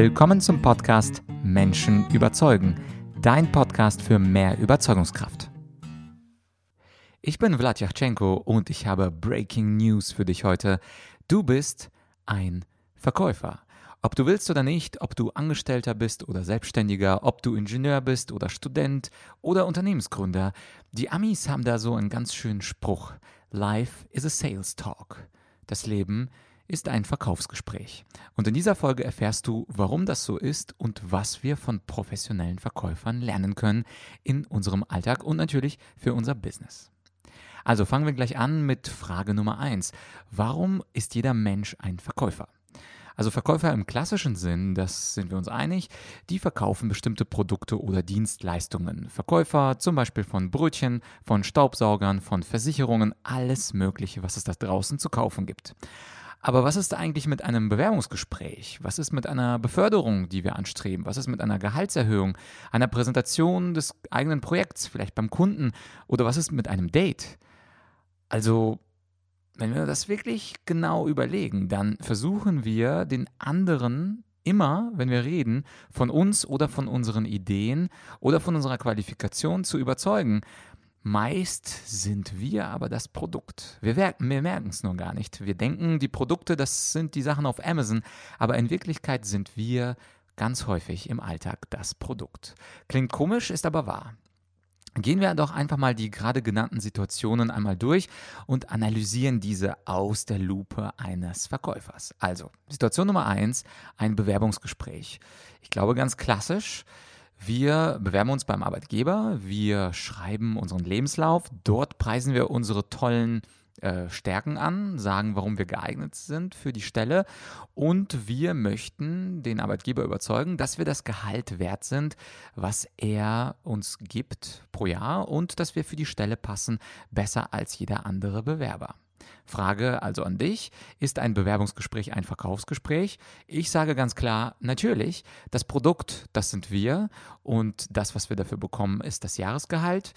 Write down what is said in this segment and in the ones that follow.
Willkommen zum Podcast Menschen überzeugen, dein Podcast für mehr Überzeugungskraft. Ich bin Vlad Jachtschenko und ich habe Breaking News für dich heute. Du bist ein Verkäufer. Ob du willst oder nicht, ob du Angestellter bist oder Selbstständiger, ob du Ingenieur bist oder Student oder Unternehmensgründer, die Amis haben da so einen ganz schönen Spruch: Life is a sales talk. Das Leben ist ein Verkaufsgespräch. Und in dieser Folge erfährst du, warum das so ist und was wir von professionellen Verkäufern lernen können in unserem Alltag und natürlich für unser Business. Also fangen wir gleich an mit Frage Nummer 1. Warum ist jeder Mensch ein Verkäufer? Also Verkäufer im klassischen Sinn, das sind wir uns einig, die verkaufen bestimmte Produkte oder Dienstleistungen. Verkäufer zum Beispiel von Brötchen, von Staubsaugern, von Versicherungen, alles Mögliche, was es da draußen zu kaufen gibt. Aber was ist eigentlich mit einem Bewerbungsgespräch? Was ist mit einer Beförderung, die wir anstreben? Was ist mit einer Gehaltserhöhung, einer Präsentation des eigenen Projekts, vielleicht beim Kunden? Oder was ist mit einem Date? Also, wenn wir das wirklich genau überlegen, dann versuchen wir den anderen immer, wenn wir reden, von uns oder von unseren Ideen oder von unserer Qualifikation zu überzeugen. Meist sind wir aber das Produkt. Wir merken es nur gar nicht. Wir denken, die Produkte, das sind die Sachen auf Amazon, aber in Wirklichkeit sind wir ganz häufig im Alltag das Produkt. Klingt komisch, ist aber wahr. Gehen wir doch einfach mal die gerade genannten Situationen einmal durch und analysieren diese aus der Lupe eines Verkäufers. Also, Situation Nummer 1, ein Bewerbungsgespräch. Ich glaube, ganz klassisch, wir bewerben uns beim Arbeitgeber, wir schreiben unseren Lebenslauf, dort preisen wir unsere tollen Stärken an, sagen, warum wir geeignet sind für die Stelle, und wir möchten den Arbeitgeber überzeugen, dass wir das Gehalt wert sind, was er uns gibt pro Jahr, und dass wir für die Stelle passen, besser als jeder andere Bewerber. Frage also an dich: Ist ein Bewerbungsgespräch ein Verkaufsgespräch? Ich sage ganz klar, natürlich. Das Produkt, das sind wir, und das, was wir dafür bekommen, ist das Jahresgehalt,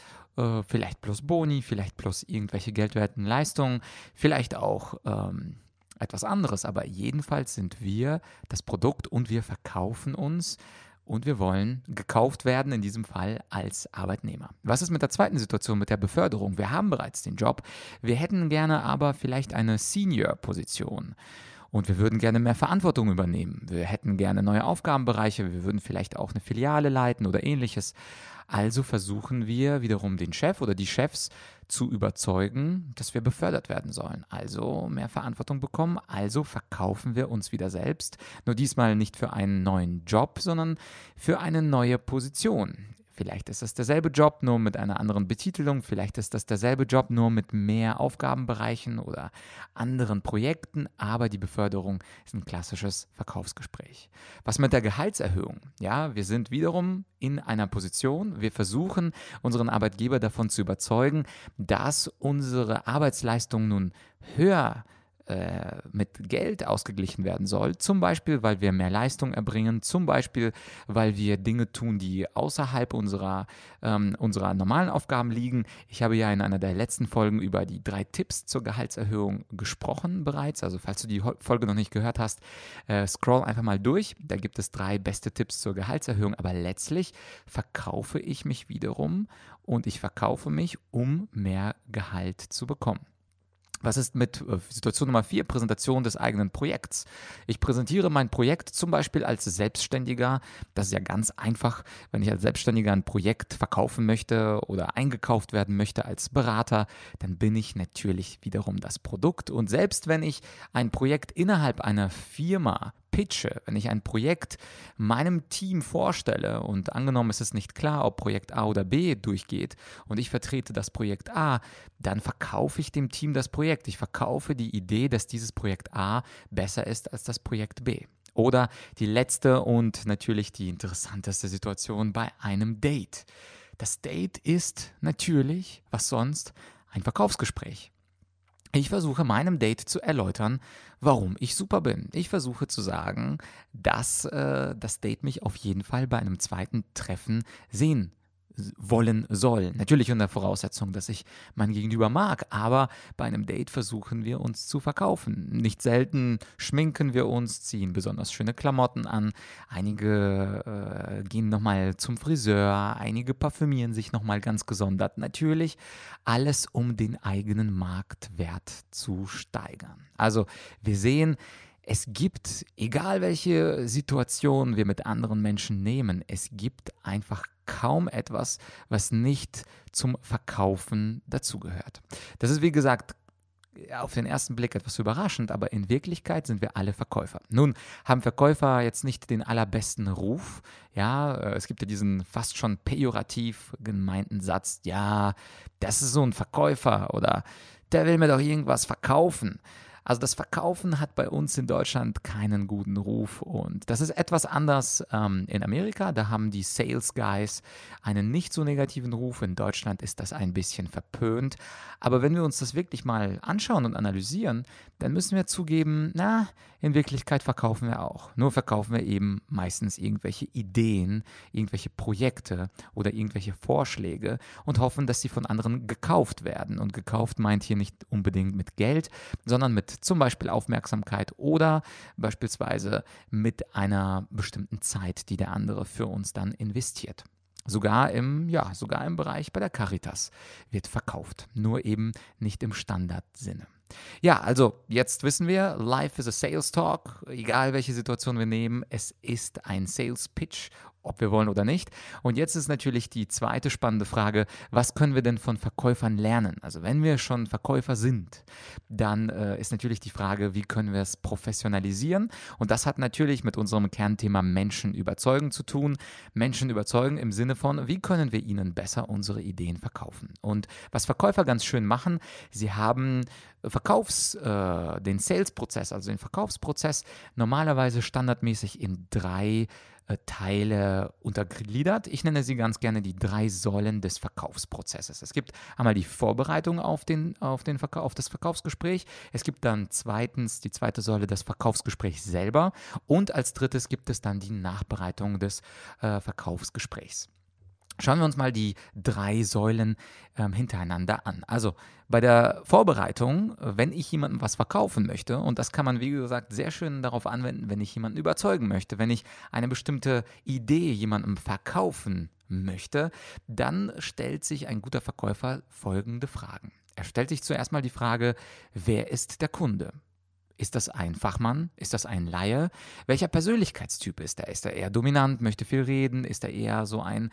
vielleicht plus Boni, vielleicht plus irgendwelche geldwerten Leistungen, vielleicht auch etwas anderes, aber jedenfalls sind wir das Produkt und wir verkaufen uns. Und wir wollen gekauft werden, in diesem Fall als Arbeitnehmer. Was ist mit der zweiten Situation, mit der Beförderung? Wir haben bereits den Job, wir hätten gerne aber vielleicht eine Senior-Position. Und wir würden gerne mehr Verantwortung übernehmen. Wir hätten gerne neue Aufgabenbereiche, wir würden vielleicht auch eine Filiale leiten oder ähnliches. Also versuchen wir wiederum den Chef oder die Chefs zu überzeugen, dass wir befördert werden sollen. Also mehr Verantwortung bekommen, also verkaufen wir uns wieder selbst. Nur diesmal nicht für einen neuen Job, sondern für eine neue Position. Vielleicht ist das derselbe Job, nur mit einer anderen Betitelung. Vielleicht ist das derselbe Job, nur mit mehr Aufgabenbereichen oder anderen Projekten. Aber die Beförderung ist ein klassisches Verkaufsgespräch. Was mit der Gehaltserhöhung? Ja, wir sind wiederum in einer Position. Wir versuchen, unseren Arbeitgeber davon zu überzeugen, dass unsere Arbeitsleistung nun höher mit Geld ausgeglichen werden soll, zum Beispiel, weil wir mehr Leistung erbringen, zum Beispiel, weil wir Dinge tun, die außerhalb unserer normalen Aufgaben liegen. Ich habe ja in einer der letzten Folgen über die 3 Tipps zur Gehaltserhöhung gesprochen bereits, also falls du die Folge noch nicht gehört hast, scroll einfach mal durch, da gibt es 3 beste Tipps zur Gehaltserhöhung, aber letztlich verkaufe ich mich wiederum und ich verkaufe mich, um mehr Gehalt zu bekommen. Was ist mit Situation Nummer 4, Präsentation des eigenen Projekts? Ich präsentiere mein Projekt zum Beispiel als Selbstständiger. Das ist ja ganz einfach, wenn ich als Selbstständiger ein Projekt verkaufen möchte oder eingekauft werden möchte als Berater, dann bin ich natürlich wiederum das Produkt. Und selbst wenn ich ein Projekt innerhalb einer Firma pitche, wenn ich ein Projekt meinem Team vorstelle und angenommen, es ist nicht klar, ob Projekt A oder B durchgeht und ich vertrete das Projekt A, dann verkaufe ich dem Team das Projekt. Ich verkaufe die Idee, dass dieses Projekt A besser ist als das Projekt B. Oder die letzte und natürlich die interessanteste Situation bei einem Date. Das Date ist natürlich, was sonst, ein Verkaufsgespräch. Ich versuche meinem Date zu erläutern, warum ich super bin. Ich versuche zu sagen, dass das Date mich auf jeden Fall bei einem zweiten Treffen sehen wollen soll. Natürlich unter Voraussetzung, dass ich mein Gegenüber mag, aber bei einem Date versuchen wir uns zu verkaufen. Nicht selten schminken wir uns, ziehen besonders schöne Klamotten an, einige gehen nochmal zum Friseur, einige parfümieren sich nochmal ganz gesondert. Natürlich alles, um den eigenen Marktwert zu steigern. Also wir sehen, es gibt, egal welche Situation wir mit anderen Menschen nehmen, es gibt einfach kaum etwas, was nicht zum Verkaufen dazugehört. Das ist, wie gesagt, auf den ersten Blick etwas überraschend, aber in Wirklichkeit sind wir alle Verkäufer. Nun haben Verkäufer jetzt nicht den allerbesten Ruf. Ja, es gibt ja diesen fast schon pejorativ gemeinten Satz, ja, das ist so ein Verkäufer oder der will mir doch irgendwas verkaufen. Also das Verkaufen hat bei uns in Deutschland keinen guten Ruf und das ist etwas anders in Amerika. Da haben die Sales Guys einen nicht so negativen Ruf. In Deutschland ist das ein bisschen verpönt. Aber wenn wir uns das wirklich mal anschauen und analysieren, dann müssen wir zugeben, na, in Wirklichkeit verkaufen wir auch. Nur verkaufen wir eben meistens irgendwelche Ideen, irgendwelche Projekte oder irgendwelche Vorschläge und hoffen, dass sie von anderen gekauft werden. Und gekauft meint hier nicht unbedingt mit Geld, sondern mit zum Beispiel Aufmerksamkeit oder beispielsweise mit einer bestimmten Zeit, die der andere für uns dann investiert. Sogar im Bereich bei der Caritas wird verkauft, nur eben nicht im Standardsinne. Ja, also jetzt wissen wir, Life is a Sales Talk, egal welche Situation wir nehmen, es ist ein Sales Pitch, ob wir wollen oder nicht. Und jetzt ist natürlich die zweite spannende Frage, was können wir denn von Verkäufern lernen? Also wenn wir schon Verkäufer sind, dann ist natürlich die Frage, wie können wir es professionalisieren? Und das hat natürlich mit unserem Kernthema Menschen überzeugen zu tun. Menschen überzeugen im Sinne von, wie können wir ihnen besser unsere Ideen verkaufen? Und was Verkäufer ganz schön machen, sie haben den Sales-Prozess, also den Verkaufsprozess, normalerweise standardmäßig in drei Teile untergliedert. Ich nenne sie ganz gerne die drei Säulen des Verkaufsprozesses. Es gibt einmal die Vorbereitung auf das Verkaufsgespräch. Es gibt dann zweitens die zweite Säule, das Verkaufsgespräch selber. Und als drittes gibt es dann die Nachbereitung des Verkaufsgesprächs. Schauen wir uns mal die drei Säulen hintereinander an. Also bei der Vorbereitung, wenn ich jemandem was verkaufen möchte, und das kann man, wie gesagt, sehr schön darauf anwenden, wenn ich jemanden überzeugen möchte, wenn ich eine bestimmte Idee jemandem verkaufen möchte, dann stellt sich ein guter Verkäufer folgende Fragen. Er stellt sich zuerst mal die Frage, wer ist der Kunde? Ist das ein Fachmann? Ist das ein Laie? Welcher Persönlichkeitstyp ist er? Ist er eher dominant, möchte viel reden? Ist er eher so eine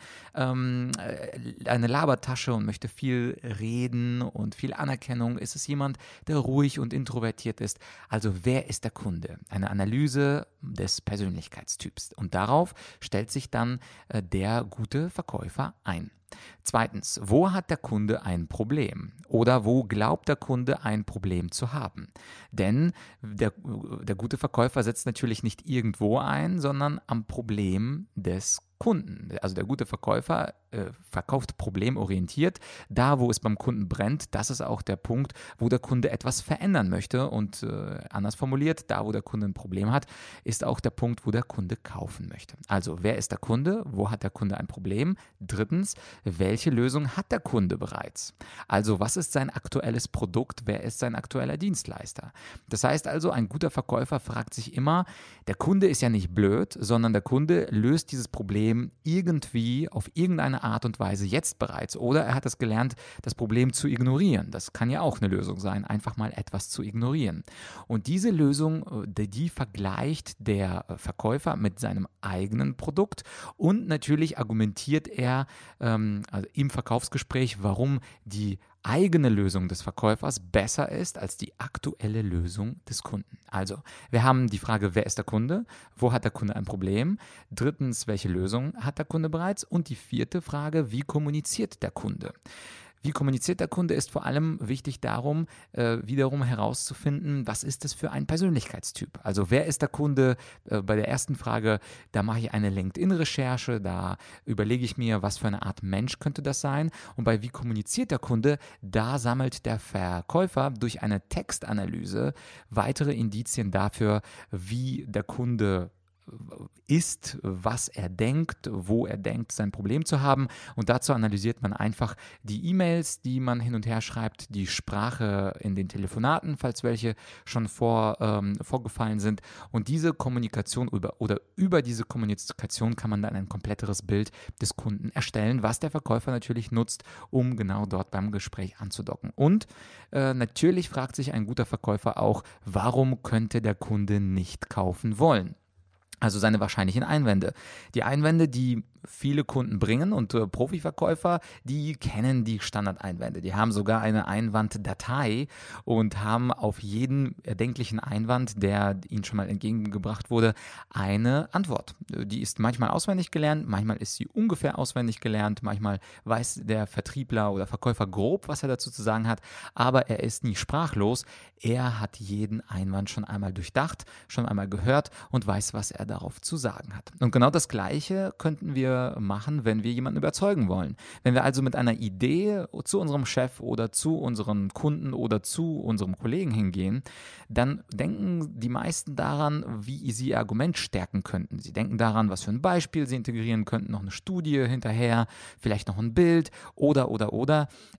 Labertasche und möchte viel reden und viel Anerkennung? Ist es jemand, der ruhig und introvertiert ist? Also wer ist der Kunde? Eine Analyse des Persönlichkeitstyps. Und darauf stellt sich dann der gute Verkäufer ein. Zweitens, wo hat der Kunde ein Problem oder wo glaubt der Kunde ein Problem zu haben? Denn der gute Verkäufer setzt natürlich nicht irgendwo ein, sondern am Problem des Kunden. Also der gute Verkäufer verkauft problemorientiert. Da, wo es beim Kunden brennt, das ist auch der Punkt, wo der Kunde etwas verändern möchte. Und anders formuliert, da, wo der Kunde ein Problem hat, ist auch der Punkt, wo der Kunde kaufen möchte. Also, wer ist der Kunde? Wo hat der Kunde ein Problem? Drittens, welche Lösung hat der Kunde bereits? Also, was ist sein aktuelles Produkt? Wer ist sein aktueller Dienstleister? Das heißt also, ein guter Verkäufer fragt sich immer, der Kunde ist ja nicht blöd, sondern der Kunde löst dieses Problem irgendwie auf irgendeine Art und Weise jetzt bereits. Oder er hat es gelernt, das Problem zu ignorieren. Das kann ja auch eine Lösung sein, einfach mal etwas zu ignorieren. Und diese Lösung, die vergleicht der Verkäufer mit seinem eigenen Produkt und natürlich argumentiert er im Verkaufsgespräch, warum die eigene Lösung des Verkäufers besser ist als die aktuelle Lösung des Kunden. Also, wir haben die Frage, wer ist der Kunde? Wo hat der Kunde ein Problem? Drittens, welche Lösung hat der Kunde bereits? Und die vierte Frage, wie kommuniziert der Kunde? Wie kommuniziert der Kunde ist vor allem wichtig darum, wiederum herauszufinden, was ist das für ein Persönlichkeitstyp? Also wer ist der Kunde? Bei der ersten Frage, da mache ich eine LinkedIn-Recherche, da überlege ich mir, was für eine Art Mensch könnte das sein? Und bei wie kommuniziert der Kunde, da sammelt der Verkäufer durch eine Textanalyse weitere Indizien dafür, wie der Kunde ist, was er denkt, wo er denkt, sein Problem zu haben. Und dazu analysiert man einfach die E-Mails, die man hin und her schreibt, die Sprache in den Telefonaten, falls welche schon vorgefallen sind. Und diese Kommunikation über diese Kommunikation kann man dann ein kompletteres Bild des Kunden erstellen, was der Verkäufer natürlich nutzt, um genau dort beim Gespräch anzudocken. Und natürlich fragt sich ein guter Verkäufer auch, warum könnte der Kunde nicht kaufen wollen? Also seine wahrscheinlichen Einwände. Die Einwände, die viele Kunden bringen und Profiverkäufer, die kennen die Standardeinwände. Die haben sogar eine Einwanddatei und haben auf jeden erdenklichen Einwand, der ihnen schon mal entgegengebracht wurde, eine Antwort. Die ist manchmal auswendig gelernt, manchmal ist sie ungefähr auswendig gelernt, manchmal weiß der Vertriebler oder Verkäufer grob, was er dazu zu sagen hat, aber er ist nie sprachlos. Er hat jeden Einwand schon einmal durchdacht, schon einmal gehört und weiß, was er darauf zu sagen hat. Und genau das Gleiche könnten wir machen, wenn wir jemanden überzeugen wollen. Wenn wir also mit einer Idee zu unserem Chef oder zu unseren Kunden oder zu unserem Kollegen hingehen, dann denken die meisten daran, wie sie ihr Argument stärken könnten. Sie denken daran, was für ein Beispiel sie integrieren könnten, noch eine Studie hinterher, vielleicht noch ein Bild oder.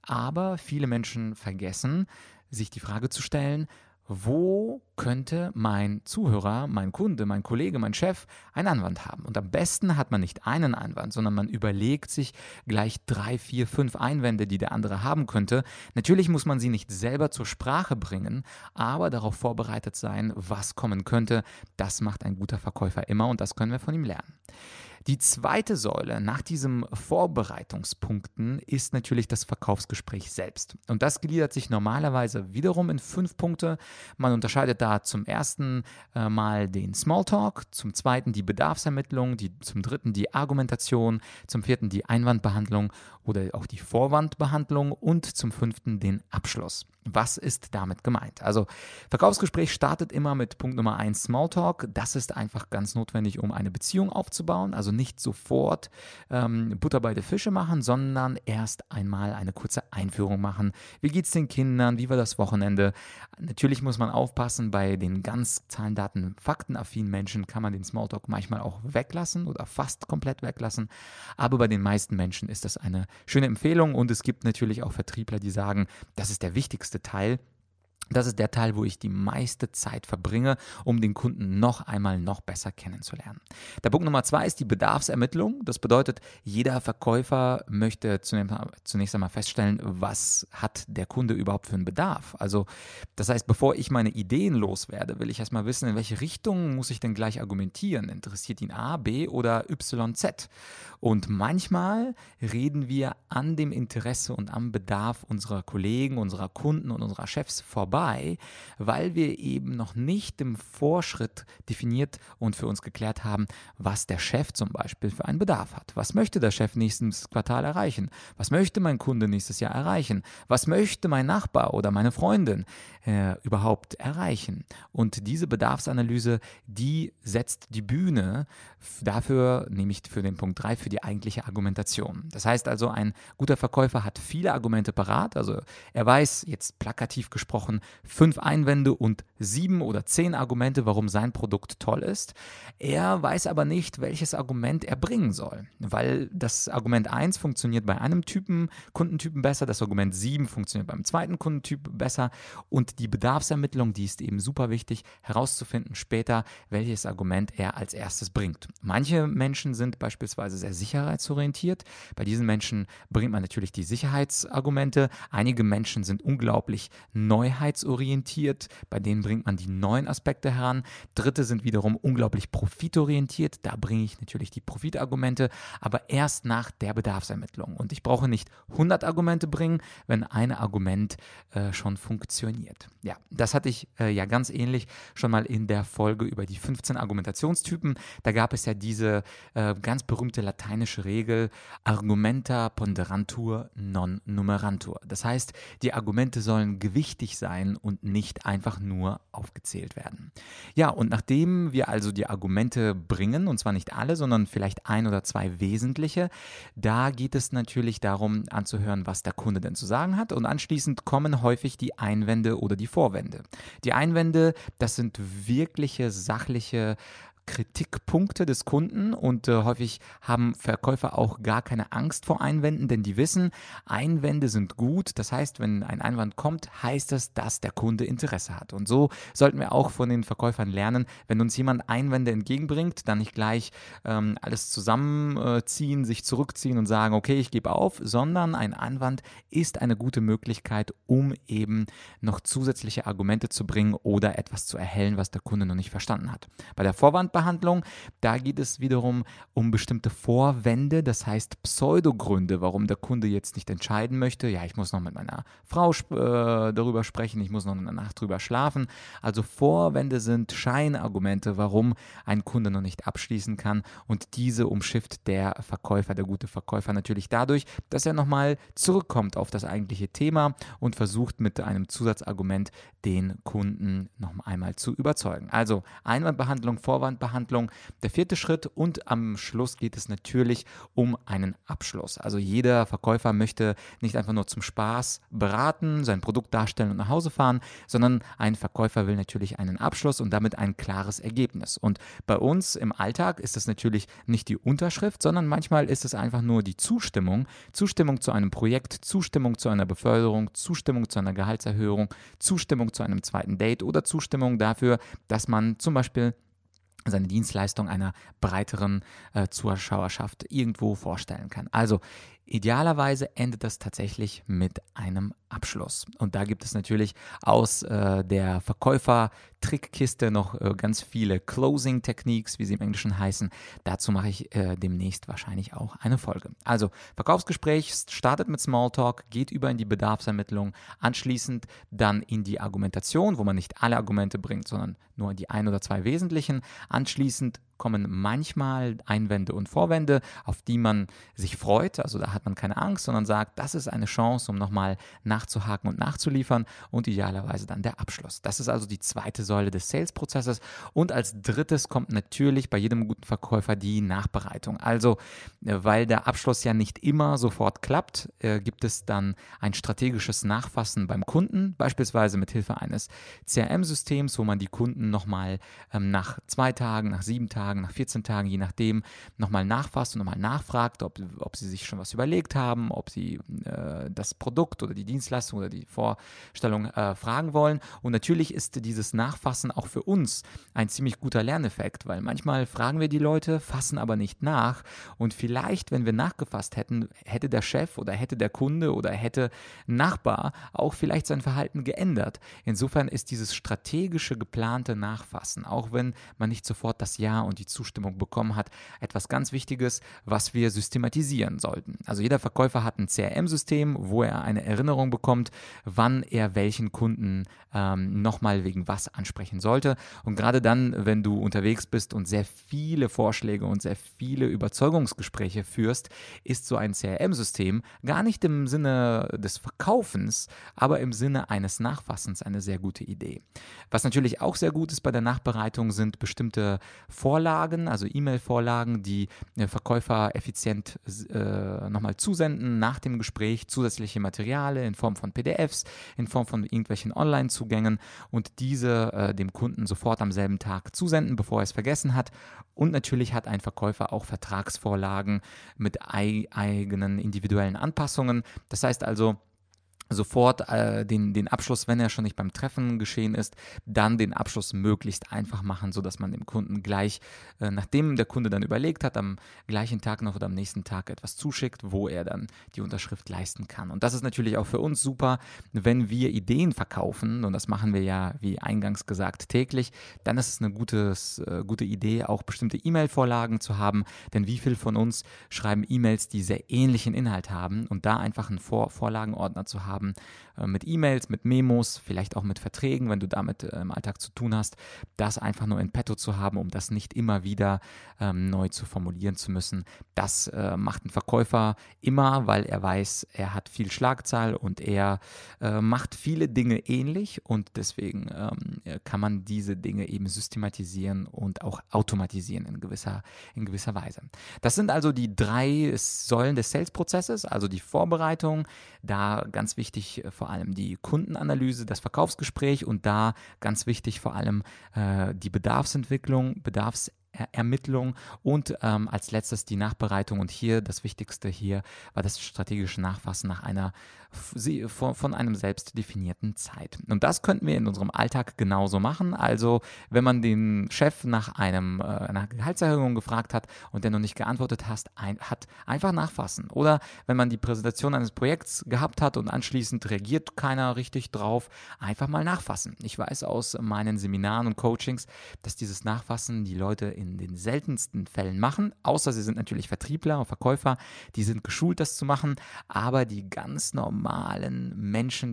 Aber viele Menschen vergessen, sich die Frage zu stellen, wo könnte mein Zuhörer, mein Kunde, mein Kollege, mein Chef einen Einwand haben? Und am besten hat man nicht einen Einwand, sondern man überlegt sich gleich 3, 4, 5 Einwände, die der andere haben könnte. Natürlich muss man sie nicht selber zur Sprache bringen, aber darauf vorbereitet sein, was kommen könnte. Das macht ein guter Verkäufer immer und das können wir von ihm lernen. Die zweite Säule nach diesen Vorbereitungspunkten ist natürlich das Verkaufsgespräch selbst. Und das gliedert sich normalerweise wiederum in 5 Punkte. Man unterscheidet da zum ersten mal den Smalltalk, zum zweiten die Bedarfsermittlung, zum dritten die Argumentation, zum vierten die Einwandbehandlung oder auch die Vorwandbehandlung und zum fünften den Abschluss. Was ist damit gemeint? Also Verkaufsgespräch startet immer mit Punkt Nummer 1 Smalltalk. Das ist einfach ganz notwendig, um eine Beziehung aufzubauen. Also nicht sofort Butter bei den Fische machen, sondern erst einmal eine kurze Einführung machen. Wie geht's den Kindern? Wie war das Wochenende? Natürlich muss man aufpassen, bei den ganz Zahlen, Daten, faktenaffinen Menschen kann man den Smalltalk manchmal auch weglassen oder fast komplett weglassen. Aber bei den meisten Menschen ist das eine schöne Empfehlung und es gibt natürlich auch Vertriebler, die sagen, das ist der wichtigste Teil. Das ist der Teil, wo ich die meiste Zeit verbringe, um den Kunden noch einmal noch besser kennenzulernen. Der Punkt Nummer 2 ist die Bedarfsermittlung. Das bedeutet, jeder Verkäufer möchte zunächst einmal feststellen, was hat der Kunde überhaupt für einen Bedarf. Also das heißt, bevor ich meine Ideen loswerde, will ich erstmal wissen, in welche Richtung muss ich denn gleich argumentieren. Interessiert ihn A, B oder Y, Z? Und manchmal reden wir an dem Interesse und am Bedarf unserer Kollegen, unserer Kunden und unserer Chefs vorbei, weil wir eben noch nicht im Vorschritt definiert und für uns geklärt haben, was der Chef zum Beispiel für einen Bedarf hat. Was möchte der Chef nächstes Quartal erreichen? Was möchte mein Kunde nächstes Jahr erreichen? Was möchte mein Nachbar oder meine Freundin überhaupt erreichen? Und diese Bedarfsanalyse, die setzt die Bühne dafür, nämlich für den Punkt 3, für die eigentliche Argumentation. Das heißt also, ein guter Verkäufer hat viele Argumente parat, also er weiß, jetzt plakativ gesprochen, 5 Einwände und 7 oder 10 Argumente, warum sein Produkt toll ist. Er weiß aber nicht, welches Argument er bringen soll, weil das Argument 1 funktioniert bei einem Kundentypen besser, das Argument 7 funktioniert beim zweiten Kundentyp besser und die Bedarfsermittlung, die ist eben super wichtig, herauszufinden später, welches Argument er als erstes bringt. Manche Menschen sind beispielsweise sehr sicherheitsorientiert. Bei diesen Menschen bringt man natürlich die Sicherheitsargumente. Einige Menschen sind unglaublich neuheitsorientiert. Bei denen bringt man die neuen Aspekte heran. Dritte sind wiederum unglaublich profitorientiert, da bringe ich natürlich die Profitargumente, aber erst nach der Bedarfsermittlung. Und ich brauche nicht 100 Argumente bringen, wenn ein Argument schon funktioniert. Ja, das hatte ich ja ganz ähnlich schon mal in der Folge über die 15 Argumentationstypen. Da gab es ja diese ganz berühmte lateinische Regel Argumenta ponderantur non numerantur. Das heißt, die Argumente sollen gewichtig sein und nicht einfach nur aufgezählt werden. Ja, und nachdem wir also die Argumente bringen, und zwar nicht alle, sondern vielleicht 1 oder 2 wesentliche, da geht es natürlich darum, anzuhören, was der Kunde denn zu sagen hat. Und anschließend kommen häufig die Einwände oder die Vorwände. Die Einwände, das sind wirkliche, sachliche Kritikpunkte des Kunden und häufig haben Verkäufer auch gar keine Angst vor Einwänden, denn die wissen, Einwände sind gut. Das heißt, wenn ein Einwand kommt, heißt das, dass der Kunde Interesse hat. Und so sollten wir auch von den Verkäufern lernen, wenn uns jemand Einwände entgegenbringt, dann nicht gleich alles zusammenziehen, sich zurückziehen und sagen, okay, ich gebe auf, sondern ein Einwand ist eine gute Möglichkeit, um eben noch zusätzliche Argumente zu bringen oder etwas zu erhellen, was der Kunde noch nicht verstanden hat. Bei der Vorwandbehandlung, da geht es wiederum um bestimmte Vorwände, das heißt Pseudogründe, warum der Kunde jetzt nicht entscheiden möchte. Ja, ich muss noch mit meiner Frau darüber sprechen, ich muss noch eine Nacht drüber schlafen. Also Vorwände sind Scheinargumente, warum ein Kunde noch nicht abschließen kann, und diese umschifft der Verkäufer, der gute Verkäufer natürlich dadurch, dass er nochmal zurückkommt auf das eigentliche Thema und versucht mit einem Zusatzargument den Kunden noch einmal zu überzeugen. Also Einwandbehandlung, Vorwandbehandlung, der vierte Schritt, und am Schluss geht es natürlich um einen Abschluss. Also jeder Verkäufer möchte nicht einfach nur zum Spaß beraten, sein Produkt darstellen und nach Hause fahren, sondern ein Verkäufer will natürlich einen Abschluss und damit ein klares Ergebnis. Und bei uns im Alltag ist das natürlich nicht die Unterschrift, sondern manchmal ist es einfach nur die Zustimmung. Zustimmung zu einem Projekt, Zustimmung zu einer Beförderung, Zustimmung zu einer Gehaltserhöhung, Zustimmung zu einem zweiten Date oder Zustimmung dafür, dass man zum Beispiel seine Dienstleistung einer breiteren Zuschauerschaft irgendwo vorstellen kann. Also idealerweise endet das tatsächlich mit einem Abschluss. Und da gibt es natürlich aus der Verkäufer-Trickkiste noch ganz viele Closing-Techniques, wie sie im Englischen heißen. Dazu mache ich demnächst wahrscheinlich auch eine Folge. Also Verkaufsgespräch startet mit Smalltalk, geht über in die Bedarfsermittlung, anschließend dann in die Argumentation, wo man nicht alle Argumente bringt, sondern nur die ein oder zwei wesentlichen. Anschließend kommen manchmal Einwände und Vorwände, auf die man sich freut. Also da hat man keine Angst, sondern sagt, das ist eine Chance, um nochmal nachzuhaken und nachzuliefern, und idealerweise dann der Abschluss. Das ist also die zweite Säule des Sales-Prozesses, und als drittes kommt natürlich bei jedem guten Verkäufer die Nachbereitung. Also, weil der Abschluss ja nicht immer sofort klappt, gibt es dann ein strategisches Nachfassen beim Kunden, beispielsweise mit Hilfe eines CRM-Systems, wo man die Kunden nochmal nach 2 Tagen, nach 7 Tagen, nach 14 Tagen, je nachdem, nochmal nachfasst und nochmal nachfragt, ob sie sich schon was überlegt haben, ob sie das Produkt oder die Dienstleistung oder die Vorstellung fragen wollen. Und natürlich ist dieses Nachfassen auch für uns ein ziemlich guter Lerneffekt, weil manchmal fragen wir die Leute, fassen aber nicht nach, und vielleicht, wenn wir nachgefasst hätten, hätte der Chef oder hätte der Kunde oder hätte Nachbar auch vielleicht sein Verhalten geändert. Insofern ist dieses strategische, geplante Nachfassen, auch wenn man nicht sofort das Ja und die Zustimmung bekommen hat, etwas ganz Wichtiges, was wir systematisieren sollten. Also jeder Verkäufer hat ein CRM-System, wo er eine Erinnerung bekommt, wann er welchen Kunden nochmal wegen was ansprechen sollte. Und gerade dann, wenn du unterwegs bist und sehr viele Vorschläge und sehr viele Überzeugungsgespräche führst, ist so ein CRM-System gar nicht im Sinne des Verkaufens, aber im Sinne eines Nachfassens eine sehr gute Idee. Was natürlich auch sehr gut ist bei der Nachbereitung, sind bestimmte Vorlagen, also E-Mail-Vorlagen, die Verkäufer effizient nochmal zusenden nach dem Gespräch, zusätzliche Materialien in Form von PDFs, in Form von irgendwelchen Online-Zugängen, und diese dem Kunden sofort am selben Tag zusenden, bevor er es vergessen hat. Und natürlich hat ein Verkäufer auch Vertragsvorlagen mit eigenen individuellen Anpassungen. Das heißt also, sofort den Abschluss, wenn er schon nicht beim Treffen geschehen ist, dann den Abschluss möglichst einfach machen, sodass man dem Kunden gleich, nachdem der Kunde dann überlegt hat, am gleichen Tag noch oder am nächsten Tag etwas zuschickt, wo er dann die Unterschrift leisten kann. Und das ist natürlich auch für uns super, wenn wir Ideen verkaufen, und das machen wir ja, wie eingangs gesagt, täglich, dann ist es eine gute Idee, auch bestimmte E-Mail-Vorlagen zu haben, denn wie viel von uns schreiben E-Mails, die sehr ähnlichen Inhalt haben, und da einfach einen Vorlagenordner zu haben, mit E-Mails, mit Memos, vielleicht auch mit Verträgen, wenn du damit im Alltag zu tun hast, das einfach nur in petto zu haben, um das nicht immer wieder neu zu formulieren zu müssen. Das macht ein Verkäufer immer, weil er weiß, er hat viel Schlagzahl und er macht viele Dinge ähnlich, und deswegen kann man diese Dinge eben systematisieren und auch automatisieren in gewisser Weise. Das sind also die 3 Säulen des Sales-Prozesses, also die Vorbereitung, da ganz wichtig, vor allem die Kundenanalyse, das Verkaufsgespräch, und da ganz wichtig vor allem die Bedarfsentwicklung, Bedarfsermittlung Ermittlung und als letztes die Nachbereitung. Und hier das Wichtigste hier war das strategische Nachfassen nach einer von einem selbst definierten Zeit. Und das könnten wir in unserem Alltag genauso machen. Also wenn man den Chef nach einer Gehaltserhöhung gefragt hat und der noch nicht geantwortet hat, einfach nachfassen. Oder wenn man die Präsentation eines Projekts gehabt hat und anschließend reagiert keiner richtig drauf, einfach mal nachfassen. Ich weiß aus meinen Seminaren und Coachings, dass dieses Nachfassen die Leute in den seltensten Fällen machen, außer sie sind natürlich Vertriebler und Verkäufer, die sind geschult, das zu machen, aber diese ganz normalen Menschen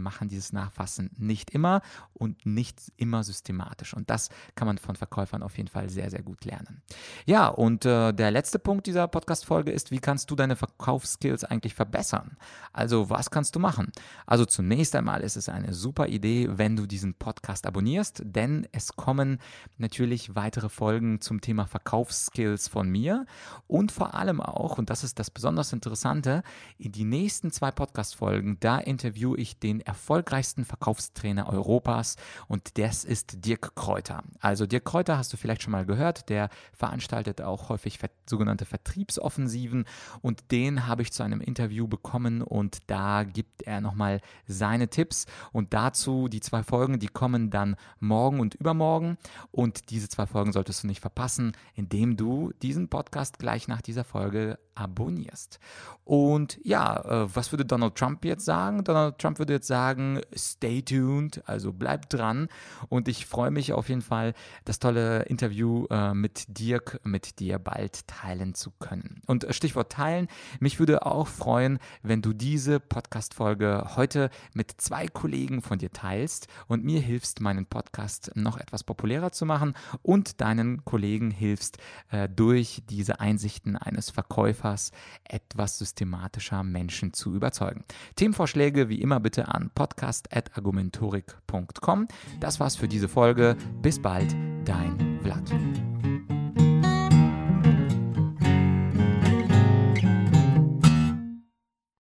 machen dieses Nachfassen nicht immer und nicht immer systematisch, und das kann man von Verkäufern auf jeden Fall sehr, sehr gut lernen. Ja, und der letzte Punkt dieser Podcast-Folge ist, wie kannst du deine Verkaufsskills eigentlich verbessern? Also was kannst du machen? Also zunächst einmal ist es eine super Idee, wenn du diesen Podcast abonnierst, denn es kommen natürlich weitere Folgen zum Thema Verkaufsskills von mir und vor allem auch, und das ist das besonders Interessante, in die nächsten 2 Podcast-Folgen, da interviewe ich den erfolgreichsten Verkaufstrainer Europas, und das ist Dirk Kräuter. Also Dirk Kräuter hast du vielleicht schon mal gehört, der veranstaltet auch häufig sogenannte Vertriebsoffensiven, und den habe ich zu einem Interview bekommen, und da gibt er nochmal seine Tipps, und dazu die 2 Folgen, die kommen dann morgen und übermorgen, und diese 2 Folgen solltest du nicht verpassen, indem du diesen Podcast gleich nach dieser Folge abonnierst. Und ja, was würde Donald Trump jetzt sagen? Donald Trump würde jetzt sagen, stay tuned, also bleib dran, und ich freue mich auf jeden Fall, das tolle Interview mit dir bald teilen zu können. Und Stichwort teilen, mich würde auch freuen, wenn du diese Podcast-Folge heute mit 2 Kollegen von dir teilst und mir hilfst, meinen Podcast noch etwas populärer zu machen und deinen Kollegen hilfst, durch diese Einsichten eines Verkäufers etwas systematischer Menschen zu überzeugen. Themenvorschläge wie immer bitte an podcast@argumentorik.com. Das war's für diese Folge. Bis bald, dein Vlad.